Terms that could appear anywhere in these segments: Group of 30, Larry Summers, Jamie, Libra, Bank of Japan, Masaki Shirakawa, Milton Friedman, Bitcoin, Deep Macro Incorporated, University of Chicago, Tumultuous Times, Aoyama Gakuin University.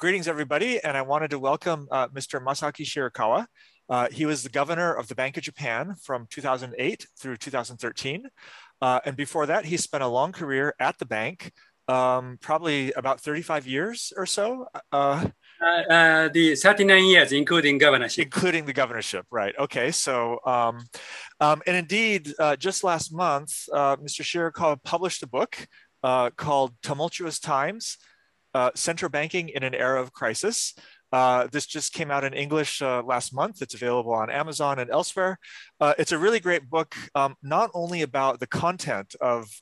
Greetings, everybody, and I wanted to welcome Mr. Masaki Shirakawa. He was the governor of the Bank of Japan from 2008 through 2013. And before that, he spent a long career at the bank, probably about 35 years or so. The 39 years, including governorship. Including the governorship, right. Okay, so, and indeed, just last month, Mr. Shirakawa published a book called Tumultuous Times, Central Banking in an Era of Crisis. This just came out in English last month. It's available on Amazon and elsewhere. It's a really great book, not only about the content of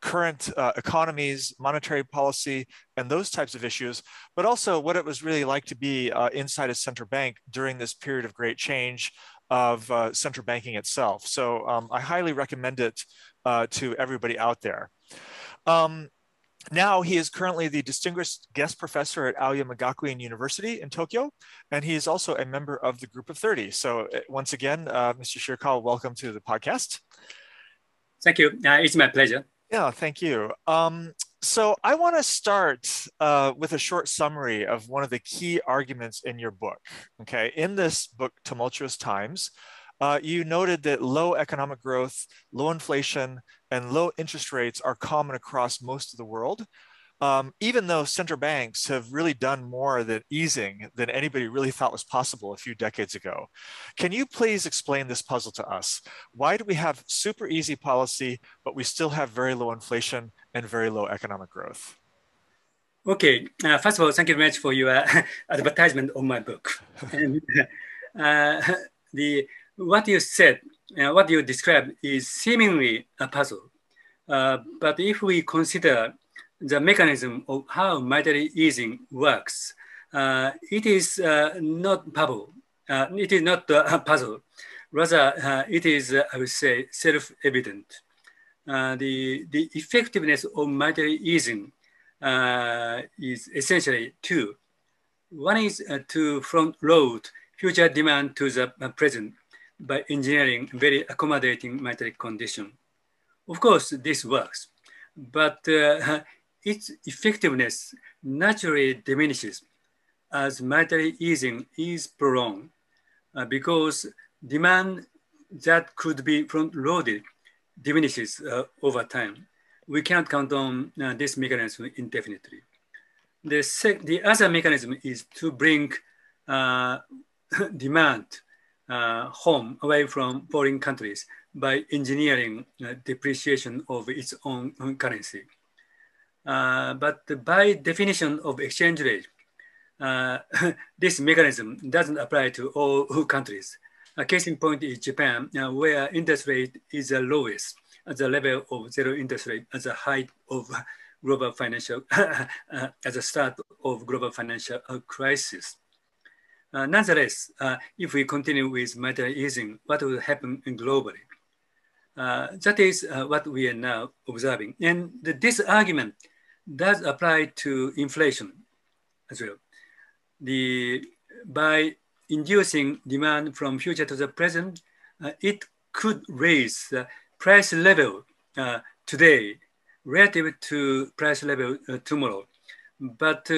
current economies, monetary policy, and those types of issues, but also what it was really like to be inside a central bank during this period of great change of central banking itself. So I highly recommend it to everybody out there. Now he is currently the distinguished guest professor at Aoyama Gakuin University in Tokyo, and he is also a member of the Group of 30. So once again, Mr. Shirakawa, welcome to the podcast. Thank you. It's my pleasure. Yeah, thank you. So I want to start with a short summary of one of the key arguments in your book. Okay, in this book, Tumultuous Times, you noted that low economic growth, low inflation, and low interest rates are common across most of the world, even though central banks have really done more than easing than anybody really thought was possible a few decades ago. Can you please explain this puzzle to us? Why do we have super easy policy, but we still have very low inflation and very low economic growth? Okay, first of all, thank you very much for your advertisement on my book. And, what you said, what you described is seemingly a puzzle. But if we consider the mechanism of how monetary easing works, it is not puzzle. It is not a puzzle. Rather, it is, I would say, self-evident. The effectiveness of monetary easing is essentially two. One is to front-load future demand to the present by engineering very accommodating monetary condition. Of course, this works, but its effectiveness naturally diminishes as monetary easing is prolonged because demand that could be front-loaded diminishes over time. We cannot count on this mechanism indefinitely. The other mechanism is to bring demand home away from foreign countries by engineering depreciation of its own currency. But by definition of exchange rate, this mechanism doesn't apply to all countries. A case in point is Japan, where interest rate is the lowest at the level of zero interest rate at the height of global financial, at the start of global financial crisis. Nonetheless, if we continue with monetary easing, what will happen globally? That is what we are now observing. And this argument does apply to inflation as well. By inducing demand from future to the present, it could raise the price level today relative to price level tomorrow. But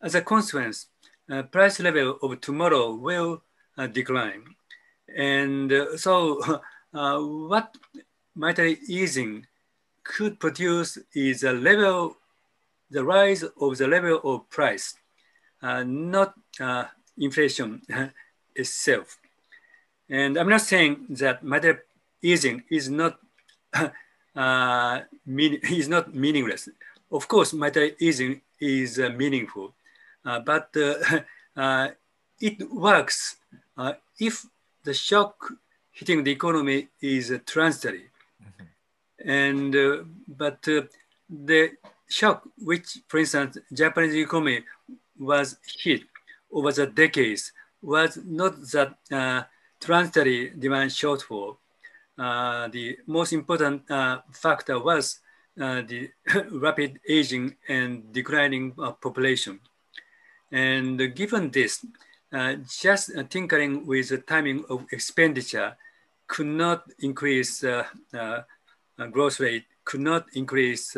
as a consequence, price level of tomorrow will decline. And so what monetary easing could produce is a level, the rise of the level of price, not inflation itself. And I'm not saying that monetary easing is not, is not meaningless. Of course, monetary easing is meaningful. But it works if the shock hitting the economy is transitory. Mm-hmm. And, but the shock, which, for instance, Japanese economy was hit over the decades, was not that transitory demand shortfall. The most important factor was the rapid aging and declining population. And given this, just tinkering with the timing of expenditure could not increase growth rate could not increase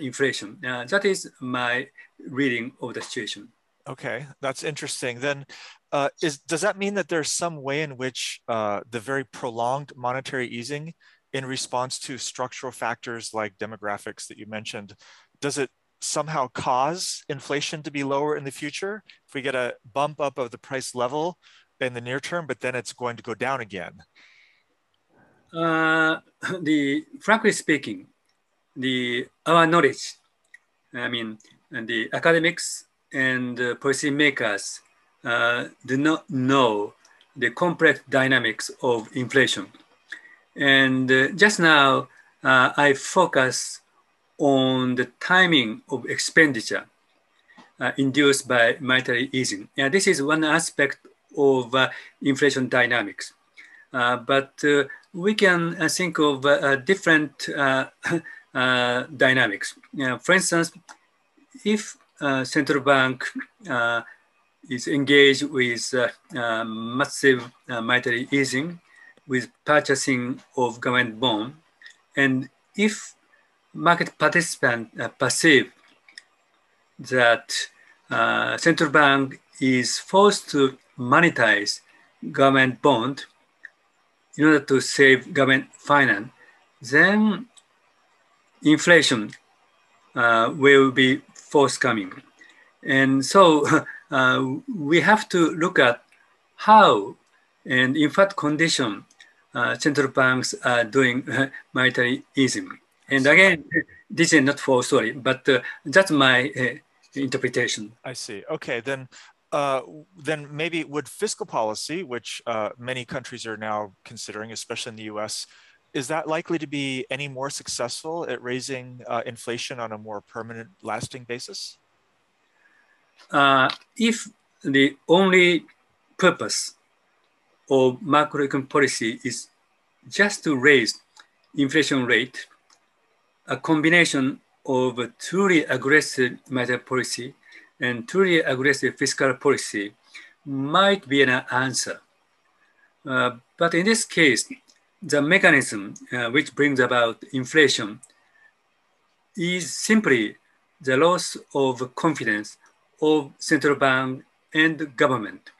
inflation. That is my reading of the situation. Okay, that's interesting. Then does that mean that there's some way in which the very prolonged monetary easing in response to structural factors like demographics that you mentioned, does it somehow cause inflation to be lower in the future? If we get a bump up of the price level in the near term, but then it's going to go down again? Frankly speaking, our knowledge, I mean, and the academics and policymakers do not know the complex dynamics of inflation. And just now, I focus on the timing of expenditure induced by monetary easing. And this is one aspect of inflation dynamics. But we can think of different dynamics. For instance, if central bank is engaged with massive monetary easing, with purchasing of government bond, and if market participants perceive that central bank is forced to monetize government bond in order to save government finance, then inflation will be forthcoming. And so we have to look at how and in what condition central banks are doing monetary easing. And again, this is not full story, but that's my interpretation. I see. Okay, then maybe would fiscal policy, which many countries are now considering, especially in the US, is that likely to be any more successful at raising inflation on a more permanent, lasting basis? If the only purpose of macroeconomic policy is just to raise inflation rate, a combination of a truly aggressive monetary policy and truly aggressive fiscal policy might be an answer. But in this case, the mechanism which brings about inflation is simply the loss of confidence of central bank and government.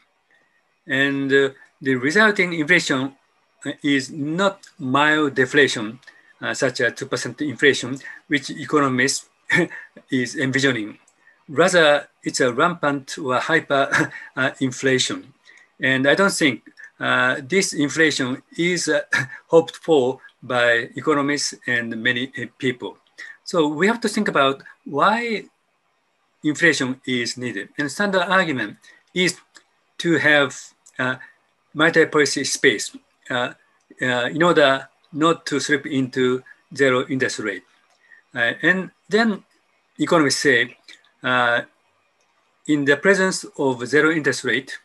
And the resulting inflation is not mild deflation, such as 2% inflation, which economists is envisioning. Rather, it's a rampant or hyper inflation. And I don't think this inflation is hoped for by economists and many people. So we have to think about why inflation is needed. And standard argument is to have monetary policy space in order not to slip into zero interest rate. And then economists say, in the presence of zero interest rate,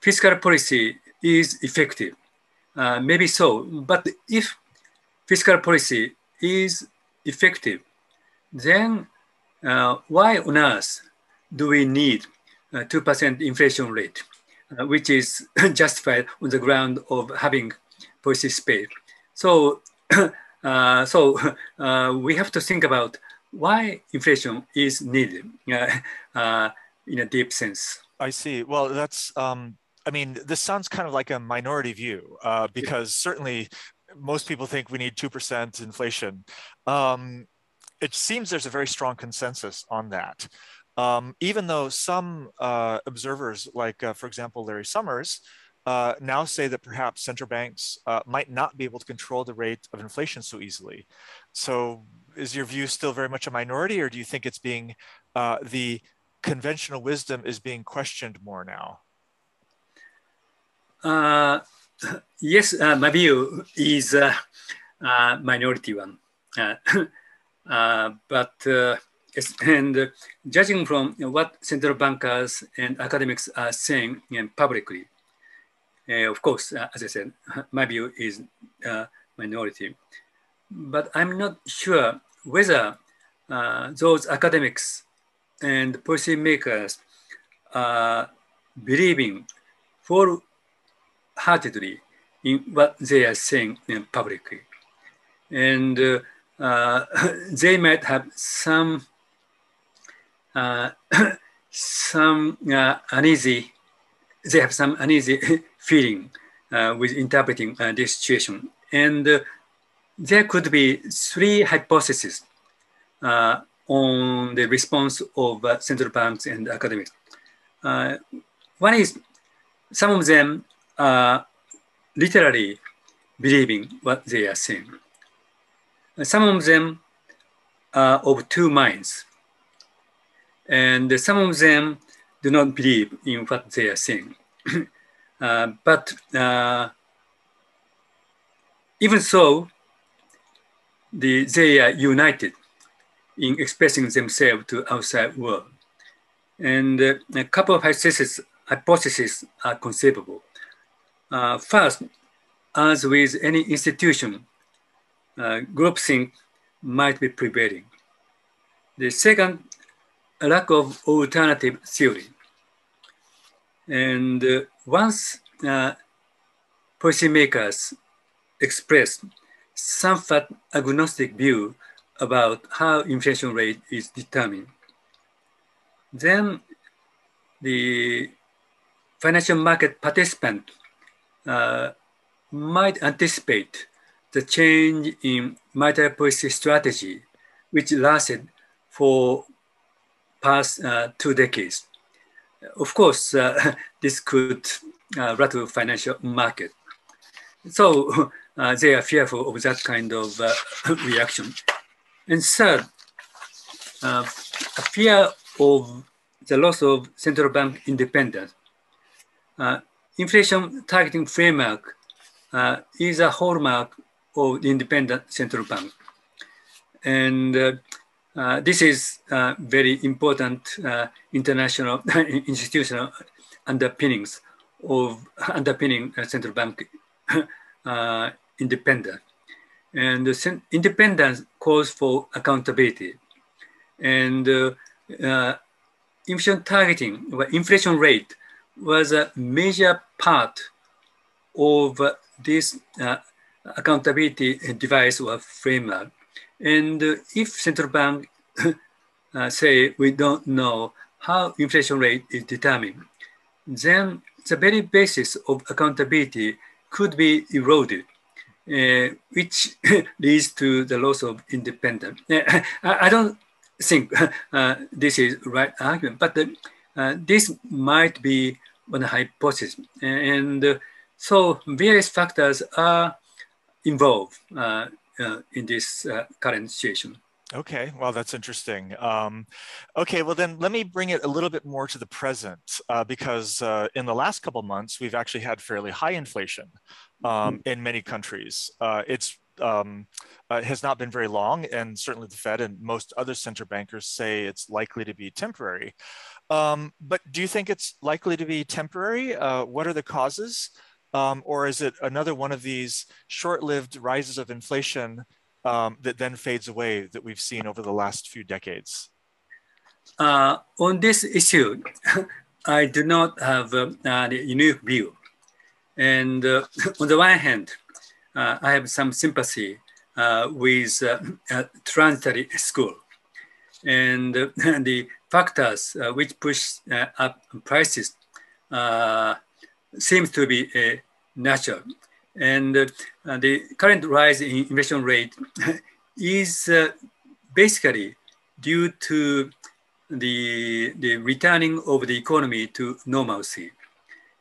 fiscal policy is effective. Maybe so, but if fiscal policy is effective, then why on earth do we need a 2% inflation rate, which is justified on the ground of having policy space? So, we have to think about why inflation is needed in a deep sense. I see. Well, that's, I mean, this sounds kind of like a minority view because certainly most people think we need 2% inflation. It seems there's a very strong consensus on that. Even though some observers, like for example, Larry Summers, now say that perhaps central banks might not be able to control the rate of inflation so easily. So is your view still very much a minority, or do you think it's being, the conventional wisdom is being questioned more now? Yes, my view is a minority one. But judging from what central bankers and academics are saying publicly, of course, as I said, my view is minority. But I'm not sure whether those academics and policymakers are believing full-heartedly in what they are saying publicly. And they might have some uneasy feeling with interpreting this situation. And there could be three hypotheses on the response of central banks and academics. One is some of them are literally believing what they are saying. Some of them are of two minds. And some of them do not believe in what they are saying. but even so, they are united in expressing themselves to outside world. And a couple of hypotheses are conceivable. First, as with any institution, group think might be prevailing. The second, a lack of alternative theory. And once policymakers express somewhat agnostic view about how inflation rate is determined, then the financial market participant might anticipate the change in monetary policy strategy, which lasted for past 2 decades. Of course, this could rattle financial market. So they are fearful of that kind of reaction. And third, a fear of the loss of central bank independence. Inflation targeting framework is a hallmark of the independent central bank. And this is very important international institutional underpinning central bank independence. And the independence calls for accountability. And inflation targeting, or inflation rate, was a major part of this accountability device or framework. And if central bank say we don't know how inflation rate is determined, then the very basis of accountability could be eroded, which leads to the loss of independence. I don't think this is the right argument, but this might be one hypothesis. And so various factors are involved in this current situation. Okay, well, that's interesting. Okay, well then let me bring it a little bit more to the present because in the last couple months, we've actually had fairly high inflation in many countries. It has not been very long, and certainly the Fed and most other central bankers say it's likely to be temporary. But do you think it's likely to be temporary? What are the causes? Or is it another one of these short-lived rises of inflation that then fades away that we've seen over the last few decades? On this issue, I do not have a unique view. And on the one hand, I have some sympathy with transitory school. And the factors which push up prices seems to be natural. And the current rise in inflation rate is basically due to the returning of the economy to normalcy.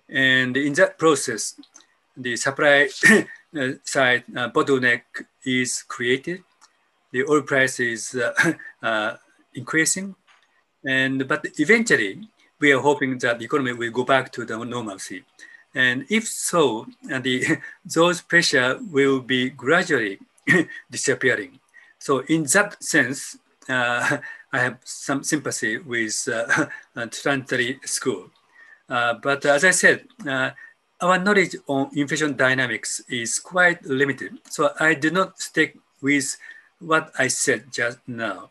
And in that process, the supply side bottleneck is created. The oil price is increasing. But eventually, we are hoping that the economy will go back to the normalcy. And if so, those pressure will be gradually disappearing. So in that sense, I have some sympathy with transitory school. But as I said, our knowledge on inflation dynamics is quite limited. So I do not stick with what I said just now.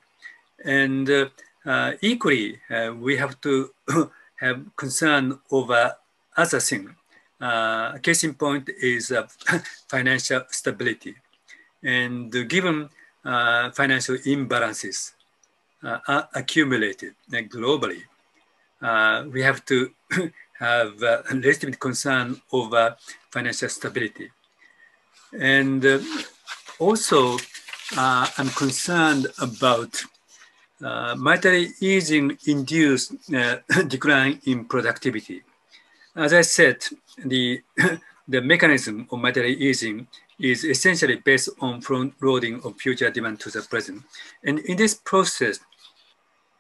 And equally, we have to have concern over other things. Case in point is financial stability. And given financial imbalances are accumulated globally. We have to have a legitimate concern over financial stability. And also, I'm concerned about monetary easing induced decline in productivity. As I said, the mechanism of monetary easing is essentially based on front-loading of future demand to the present. And in this process,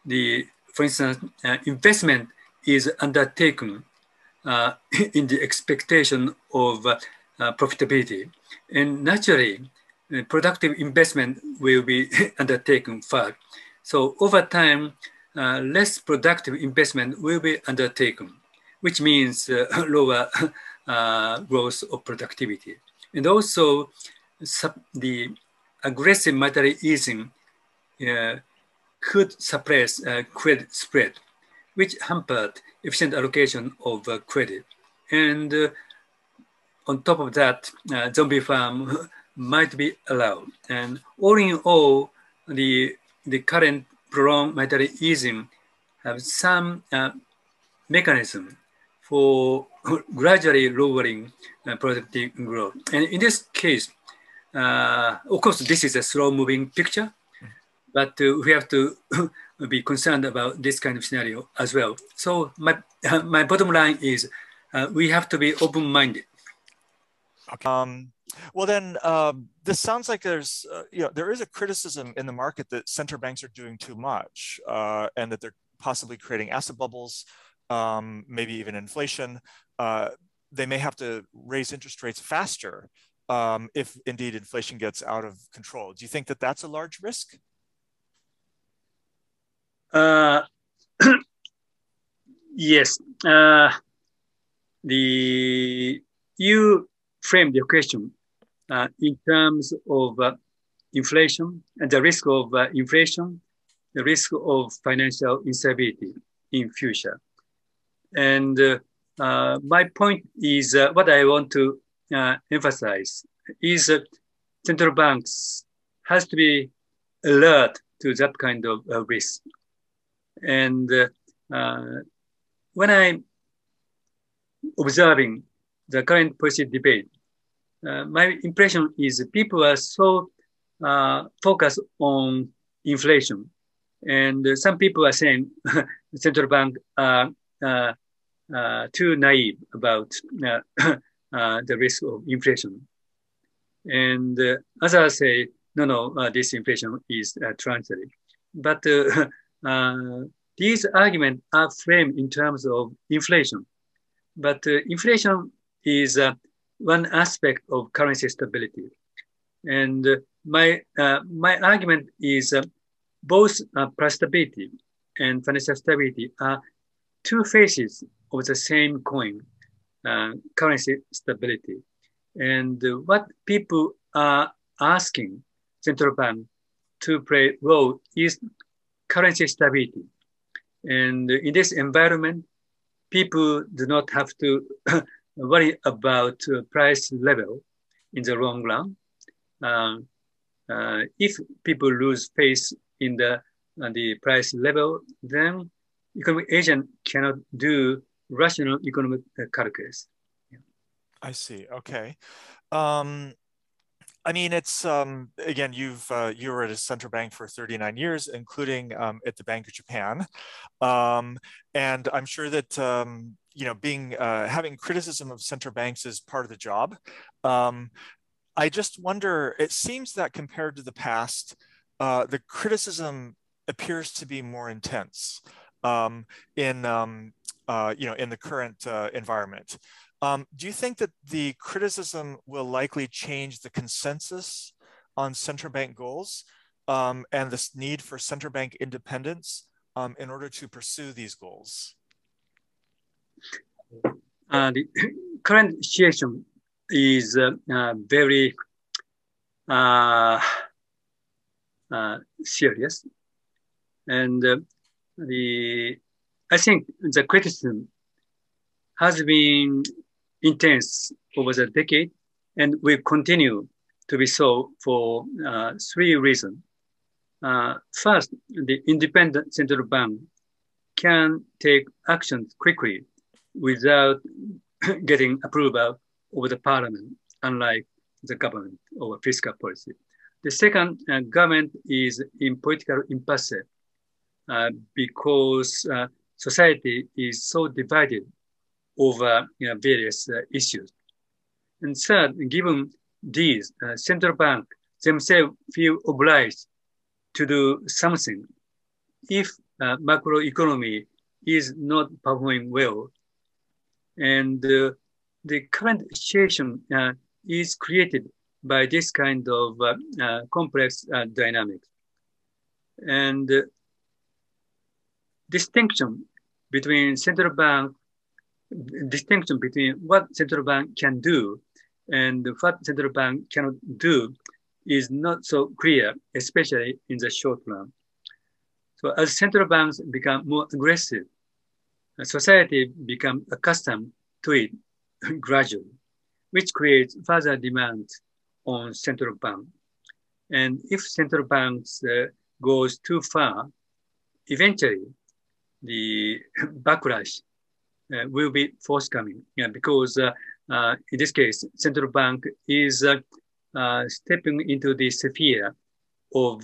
for instance, investment is undertaken in the expectation of profitability. And naturally, productive investment will be undertaken first. So over time, less productive investment will be undertaken, which means lower growth of productivity. And also, the aggressive monetary easing could suppress credit spread, which hampered efficient allocation of credit. And on top of that, zombie farm might be allowed. And all in all, the current prolonged monetary easing have some mechanism for gradually lowering productive growth. And in this case, of course, this is a slow-moving picture, but we have to be concerned about this kind of scenario as well. So my bottom line is we have to be open-minded. Okay. Well, then this sounds like there's, you know, there is a criticism in the market that central banks are doing too much and that they're possibly creating asset bubbles, maybe even inflation. They may have to raise interest rates faster if indeed inflation gets out of control. Do you think that that's a large risk? Yes. You frame your question in terms of inflation and the risk of inflation, the risk of financial instability in future. And my point is what I want to emphasize is that central banks has to be alert to that kind of risk. And when I'm observing the current policy debate, my impression is people are so focused on inflation. And some people are saying the central bank are too naive about the risk of inflation. And others say, no, this inflation is transitory. But these arguments are framed in terms of inflation. But inflation is one aspect of currency stability. And my argument is both price stability and financial stability are two faces of the same coin, currency stability. And what people are asking central bank to play a role is currency stability. And in this environment, people do not have to worry about price level in the long run. If people lose faith in the price level, then economic agent cannot do rational economic calculus. Yeah. I see. Okay. I mean, it's again, you were at a central bank for 39 years, including at the Bank of Japan, and I'm sure that you know, having criticism of central banks is part of the job. I just wonder. It seems that compared to the past, the criticism appears to be more intense you know, in the current environment. Do you think that the criticism will likely change the consensus on central bank goals and this need for central bank independence in order to pursue these goals? The current situation is very serious. And I think the criticism has been intense over the decade and will continue to be so for three reasons. First, the independent central bank can take actions quickly without getting approval of the parliament, unlike the government or fiscal policy. The second, government is in political impasse because society is so divided over various issues. And third, given these, central bank themselves feel obliged to do something. If macroeconomy is not performing well, and the current situation is created by this kind of complex dynamics. And distinction between what central bank can do and what central bank cannot do is not so clear, especially in the short run. So as central banks become more aggressive, society becomes accustomed to it gradually, which creates further demands on central bank. And if central banks goes too far, eventually the backlash will be forthcoming, because in this case, central bank is stepping into the sphere of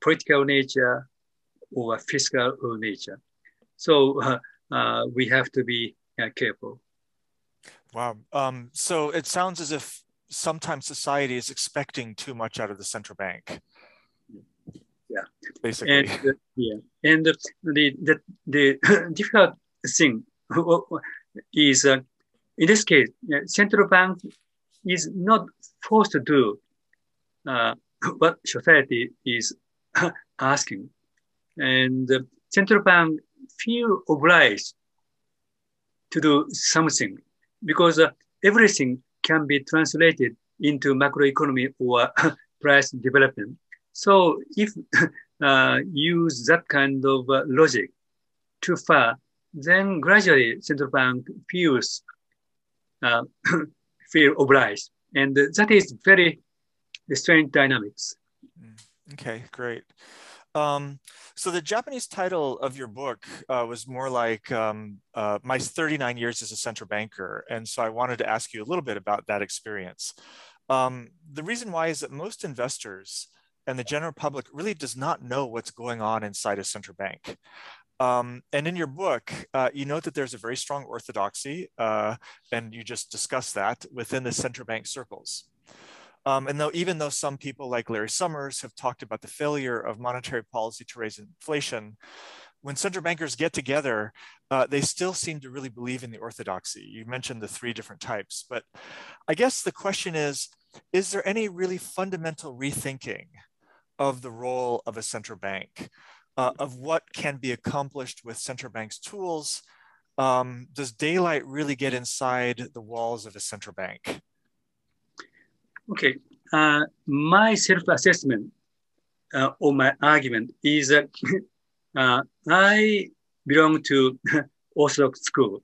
political nature or fiscal nature. So we have to be careful. Wow. So it sounds as if sometimes society is expecting too much out of the central bank. Yeah. Basically. And, yeah. And the difficult thing is, in this case, central bank is not forced to do what society is asking. And central bank feel obliged to do something because everything can be translated into macroeconomy or price development. So if use that kind of logic too far, then gradually central bank feels feel obliged. And that is very strange dynamics. Okay, great. So the Japanese title of your book was more like my 39 years as a central banker. And so I wanted to ask you a little bit about that experience. The reason why is that most investors and the general public really does not know what's going on inside a central bank. And in your book, you note that there's a very strong orthodoxy, and you just discussed that within the central bank circles. And even though some people like Larry Summers have talked about the failure of monetary policy to raise inflation, when central bankers get together, they still seem to really believe in the orthodoxy. You mentioned the three different types, but I guess the question is there any really fundamental rethinking of the role of a central bank, of what can be accomplished with central bank's tools? Does daylight really get inside the walls of a central bank? Okay, my self-assessment or my argument is that I belong to Orthodox school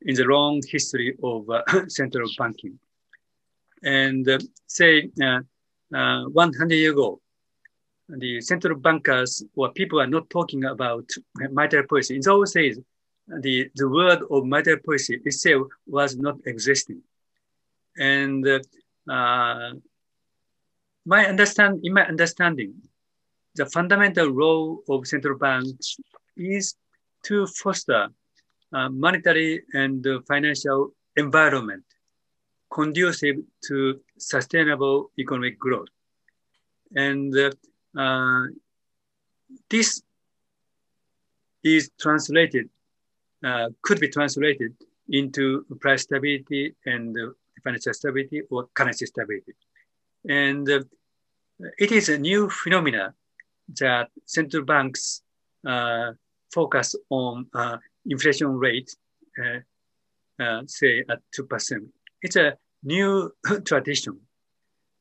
in the long history of central banking. And say 100 years ago, the central bankers or people are not talking about monetary policy. In those days, the word of monetary policy itself was not existing. And in my understanding, the fundamental role of central banks is to foster a monetary and financial environment conducive to sustainable economic growth. And this is translated, could be translated into price stability and financial stability or currency stability. And it is a new phenomena that central banks focus on inflation rate, say at 2%. It's a new tradition.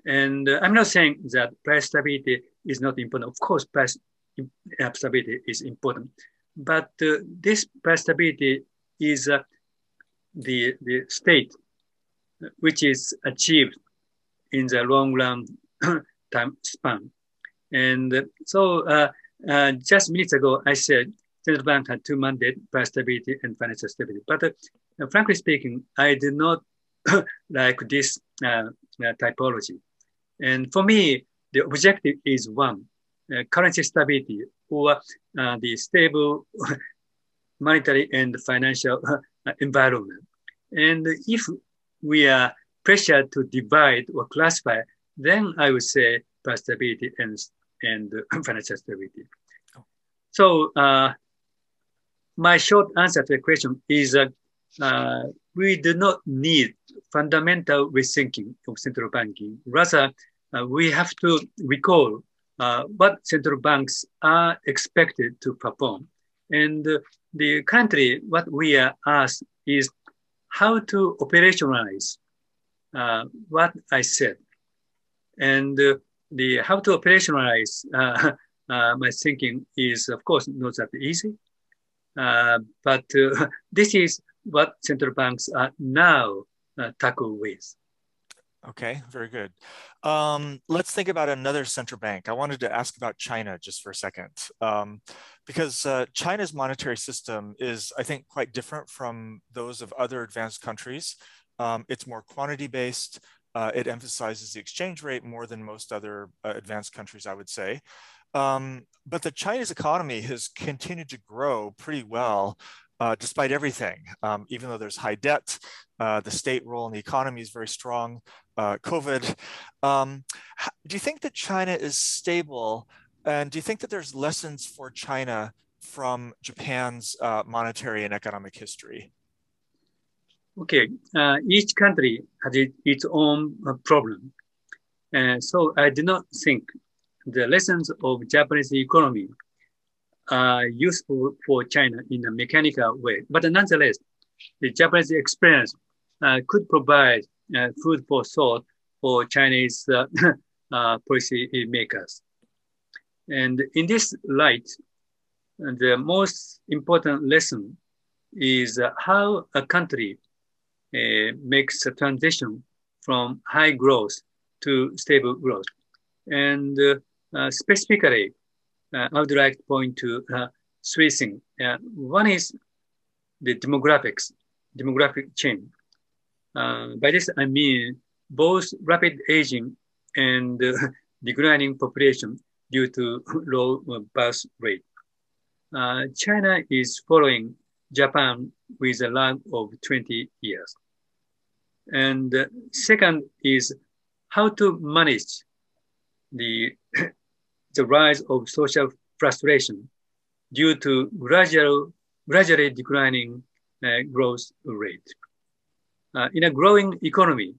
And I'm not saying that price stability is not important. Of course, price stability is important. But this price stability is the state which is achieved in the long run time span. And so just minutes ago, I said central bank had two mandates, price stability and financial stability. But frankly speaking, I did not like this typology. And for me, the objective is one, currency stability or the stable monetary and financial environment. And if we are pressured to divide or classify, then I would say price stability and financial stability. So my short answer to the question is we do not need fundamental rethinking of central banking. Rather, we have to recall what central banks are expected to perform. And the country, what we are asked is how to operationalize what I said. And how to operationalize my thinking is, of course, not that easy. But this is what central banks are now tackle with. Okay, very good. Let's think about another central bank. I wanted to ask about China just for a second, because China's monetary system is, I think, quite different from those of other advanced countries. It's more quantity-based. It emphasizes the exchange rate more than most other advanced countries, I would say. But the Chinese economy has continued to grow pretty well despite everything, even though there's high debt, the state role in the economy is very strong, COVID. Do you think that China is stable? And do you think that there's lessons for China from Japan's monetary and economic history? Okay, each country has its own problem. So I do not think the lessons of Japanese economy are useful for China in a mechanical way. But nonetheless, the Japanese experience could provide food for thought for Chinese policy makers. And in this light, the most important lesson is how a country makes a transition from high growth to stable growth. And specifically, I would like to point to three things. One is the demographic change. By this, I mean both rapid aging and declining population due to low birth rate. China is following Japan with a lag of 20 years. And second is how to manage the rise of social frustration due to gradually declining growth rate. In a growing economy,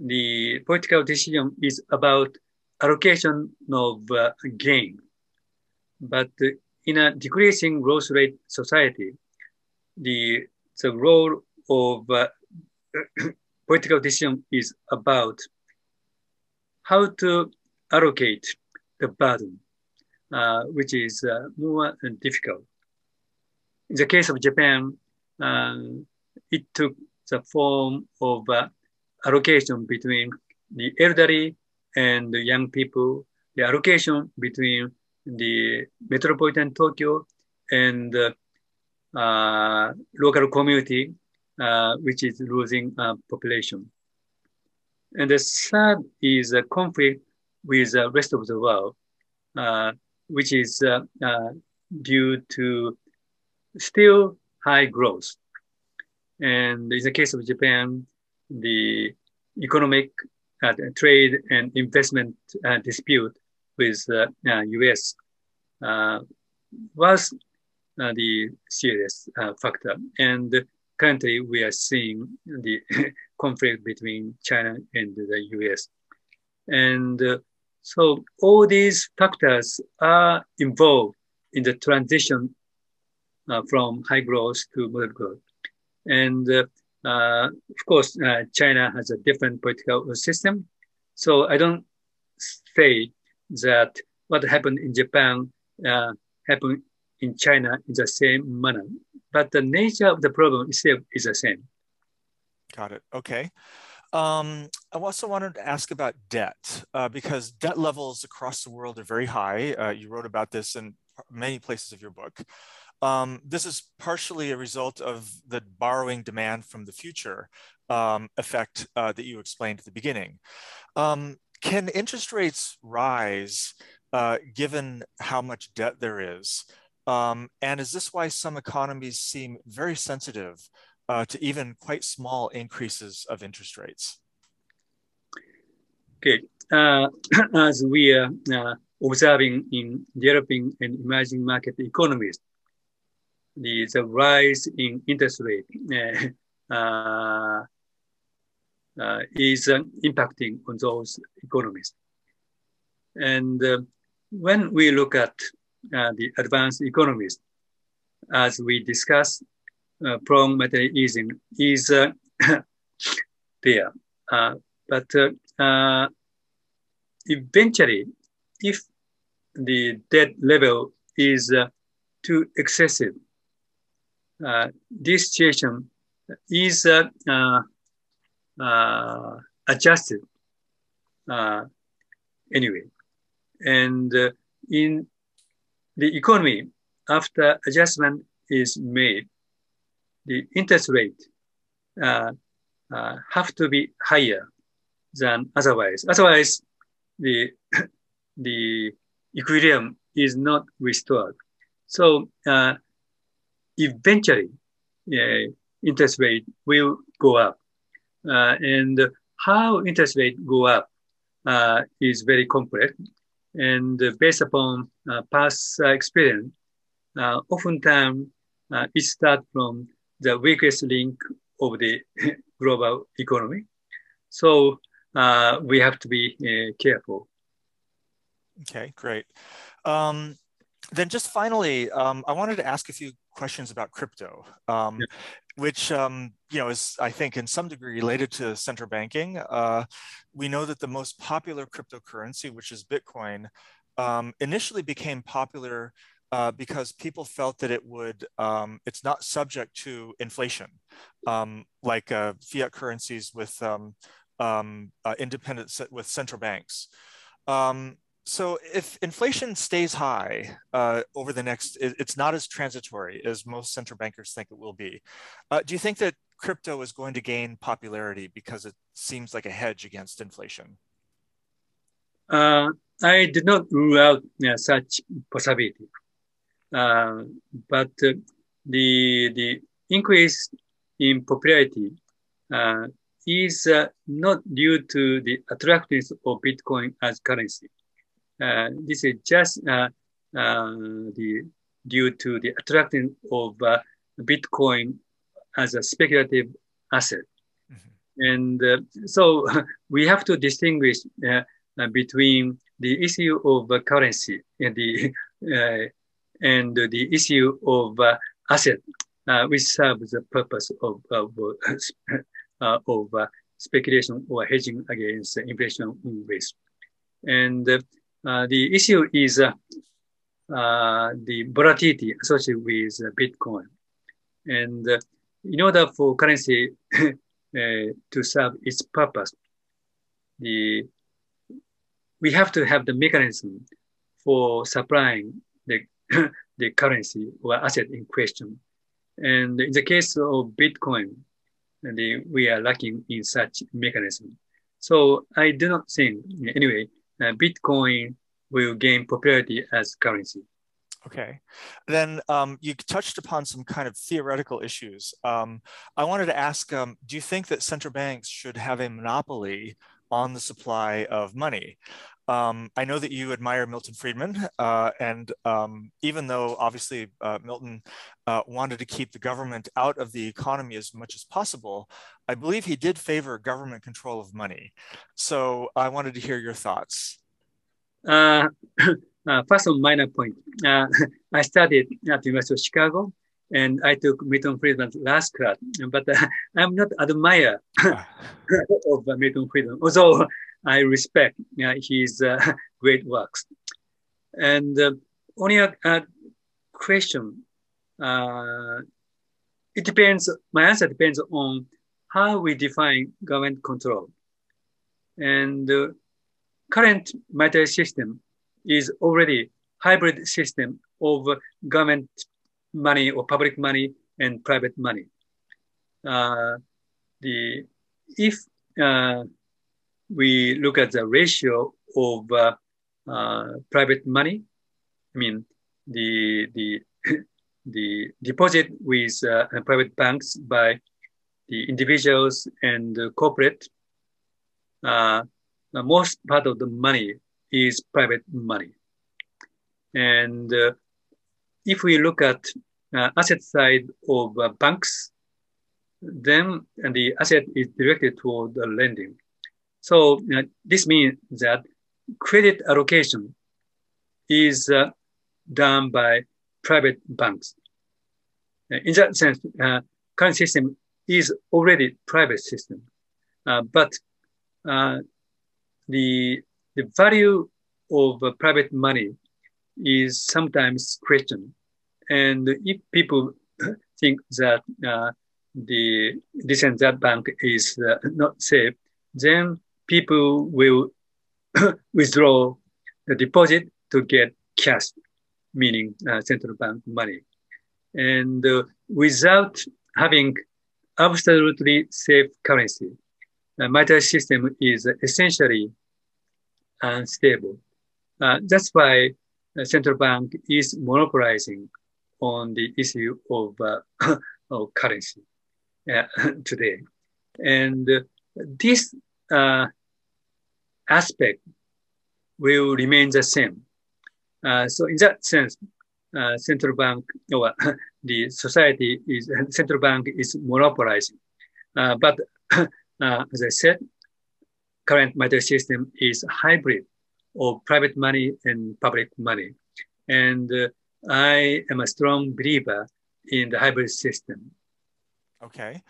the political decision is about allocation of gain. But in a decreasing growth rate society, the role of political decision is about how to allocate the burden, which is more difficult. In the case of Japan, it took the form of allocation between the elderly and the young people, the allocation between the metropolitan Tokyo and local community, which is losing population. And the third is a conflict with the rest of the world, which is due to still high growth. And in the case of Japan, the economic trade and investment dispute with the US was the serious factor. And currently we are seeing the conflict between China and the US. And so all these factors are involved in the transition from high growth to moderate growth. And of course, China has a different political system. So I don't say that what happened in Japan happened in China in the same manner, but the nature of the problem itself is the same. Got it. Okay. I also wanted to ask about debt, because debt levels across the world are very high. You wrote about this in many places of your book. This is partially a result of the borrowing demand from the future effect that you explained at the beginning. Can interest rates rise given how much debt there is? And is this why some economies seem very sensitive to even quite small increases of interest rates? Okay, as we are observing in developing and emerging market economies, the rise in interest rate is impacting on those economies. And when we look at the advanced economies, as we discussed, prolonged monetary easing is there. But eventually, if the debt level is too excessive, this situation is adjusted anyway. And in the economy, after adjustment is made, the interest rate have to be higher than otherwise. Otherwise, the equilibrium is not restored. So eventually, interest rate will go up. And how interest rate go up is very complex. And based upon past experience, oftentimes it starts from the weakest link of the global economy. So we have to be careful. Okay, great. Then just finally, I wanted to ask a few questions about crypto, yeah. Which you know, is, I think, in some degree related to central banking. We know that the most popular cryptocurrency, which is Bitcoin, initially became popular because people felt that it would, it's not subject to inflation, like fiat currencies with independent with central banks. So if inflation stays high over the next, it's not as transitory as most central bankers think it will be. Do you think that crypto is going to gain popularity because it seems like a hedge against inflation? I did not rule out such possibility. But the increase in popularity is not due to the attractiveness of Bitcoin as currency. This is just due to the attractiveness of Bitcoin as a speculative asset. Mm-hmm. And so we have to distinguish between the issue of currency and the issue of asset, which serves the purpose of speculation or hedging against inflation risk. And the issue is the volatility associated with Bitcoin. And in order for currency to serve its purpose, we have to have the mechanism for supplying the currency or asset in question. And in the case of Bitcoin, we are lacking in such mechanism. So I do not think, anyway, Bitcoin will gain popularity as currency. Okay, then you touched upon some kind of theoretical issues. I wanted to ask, do you think that central banks should have a monopoly on the supply of money? I know that you admire Milton Friedman, and even though obviously Milton wanted to keep the government out of the economy as much as possible, I believe he did favor government control of money. So I wanted to hear your thoughts. First, a minor point. I studied at the University of Chicago, and I took Milton Friedman's last class, but I'm not an admirer of Milton Friedman, although I respect his great works. And only a question. It depends, my answer depends on how we define government control. And the current monetary system is already hybrid system of government money or public money and private money. If we look at the ratio of private money, I mean, the deposit with private banks by the individuals and corporate, the most part of the money is private money. And if we look at asset side of banks, then the asset is directed toward the lending. So this means that credit allocation is done by private banks. In that sense, current system is already private system, but the value of private money is sometimes questioned. And if people think that this and that bank is not safe, then people will withdraw the deposit to get cash, meaning central bank money. And without having absolutely safe currency, the monetary system is essentially unstable. That's why the central bank is monopolizing on the issue of currency today. And this aspect will remain the same. So in that sense, central bank, or the society is, central bank is monopolizing. But as I said, current monetary system is a hybrid of private money and public money. And I am a strong believer in the hybrid system. Okay.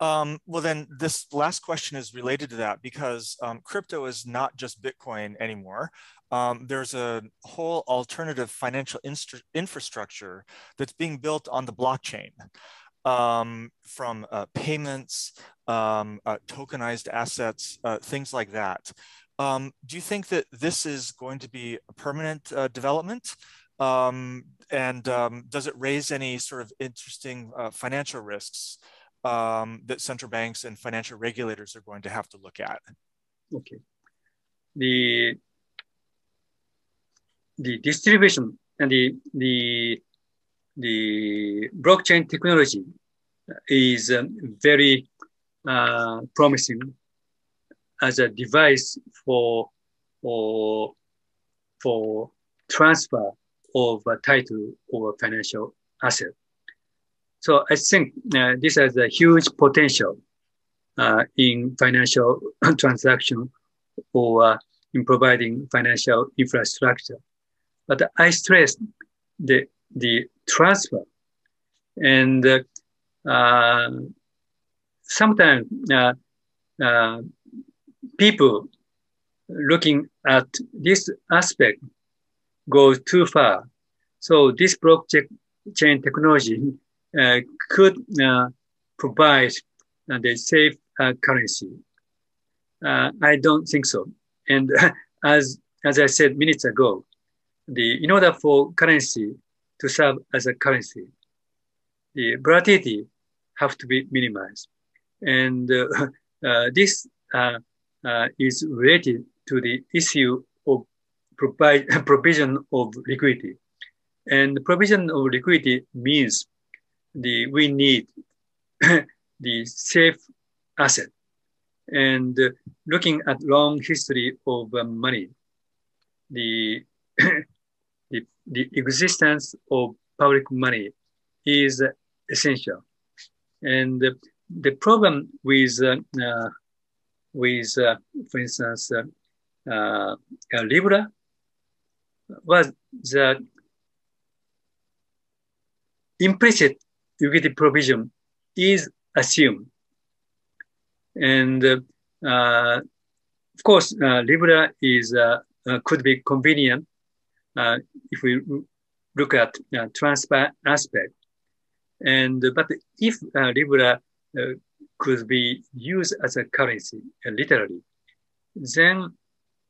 Well, then this last question is related to that, because crypto is not just Bitcoin anymore. There's a whole alternative financial infrastructure that's being built on the blockchain, from payments, tokenized assets, things like that. Do you think that this is going to be a permanent development? Does it raise any sort of interesting financial risks that central banks and financial regulators are going to have to look at? Okay. The distribution and the blockchain technology is very promising as a device for transfer of a title or financial asset. So I think this has a huge potential in financial transaction or in providing financial infrastructure. But I stress the transfer, and sometimes people looking at this aspect goes too far. So this blockchain technology could provide the safe currency. I don't think so. And as I said minutes ago, in order for currency to serve as a currency, the volatility have to be minimized. And this is related to the issue of provision of liquidity. And provision of liquidity means we need the safe asset. And looking at long history of money, the existence of public money is essential. And the problem with for instance, Libra was that implicit liquidity provision is assumed. And of course, Libra is could be convenient if we look at transfer aspect. But if Libra could be used as a currency, literally, then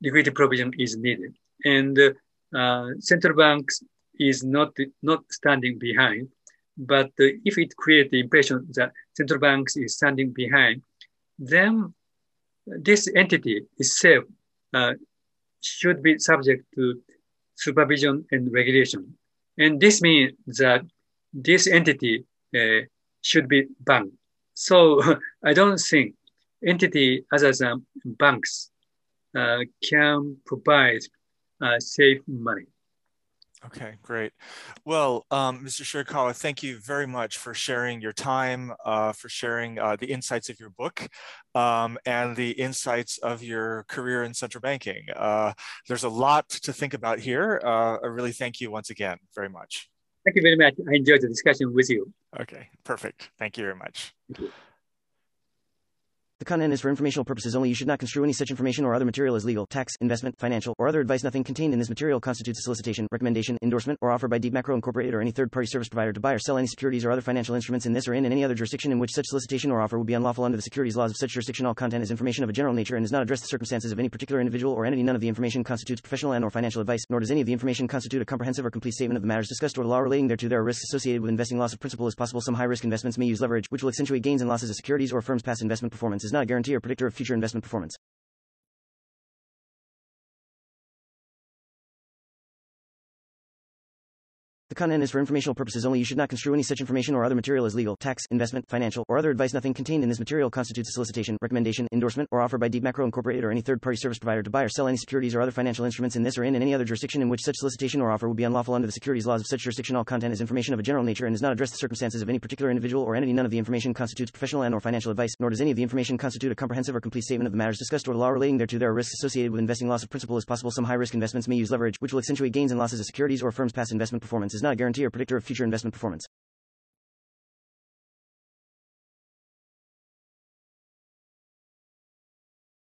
liquidity provision is needed. And central banks is not standing behind, but if it creates the impression that central banks is standing behind, then this entity itself should be subject to supervision and regulation. And this means that this entity should be banked. So I don't think entity other than banks can provide safe money. Okay, great. Well, Mr. Shirakawa, thank you very much for sharing your time, for sharing the insights of your book and the insights of your career in central banking. There's a lot to think about here. I really thank you once again very much. Thank you very much. I enjoyed the discussion with you. Okay, perfect. Thank you very much. Thank you. The content is for informational purposes only. You should not construe any such information or other material as legal, tax, investment, financial, or other advice. Nothing contained in this material constitutes a solicitation, recommendation, endorsement, or offer by Deep Macro Incorporated or any third-party service provider to buy or sell any securities or other financial instruments in this or in any other jurisdiction in which such solicitation or offer would be unlawful under the securities laws of such jurisdiction. All content is information of a general nature and does not address the circumstances of any particular individual or entity. None of the information constitutes professional and/or financial advice, nor does any of the information constitute a comprehensive or complete statement of the matters discussed or the law relating thereto. There are risks associated with investing. Loss of principal is possible. Some high-risk investments may use leverage, which will accentuate gains and losses of securities or firms' past investment performance. Is not a guarantee or predictor of future investment performance. The content is for informational purposes only. You should not construe any such information or other material as legal, tax, investment, financial, or other advice. Nothing contained in this material constitutes a solicitation, recommendation, endorsement, or offer by Deep Macro Incorporated or any third-party service provider to buy or sell any securities or other financial instruments in this or in any other jurisdiction in which such solicitation or offer would be unlawful under the securities laws of such jurisdiction. All content is information of a general nature and does not address the circumstances of any particular individual or entity. None of the information constitutes professional and/or financial advice, nor does any of the information constitute a comprehensive or complete statement of the matters discussed or the law relating thereto. There are risks associated with investing. Loss of principal is possible. Some high-risk investments may use leverage, which will accentuate gains and losses of securities or firms' past investment performance. Is not a guarantee or predictor of future investment performance.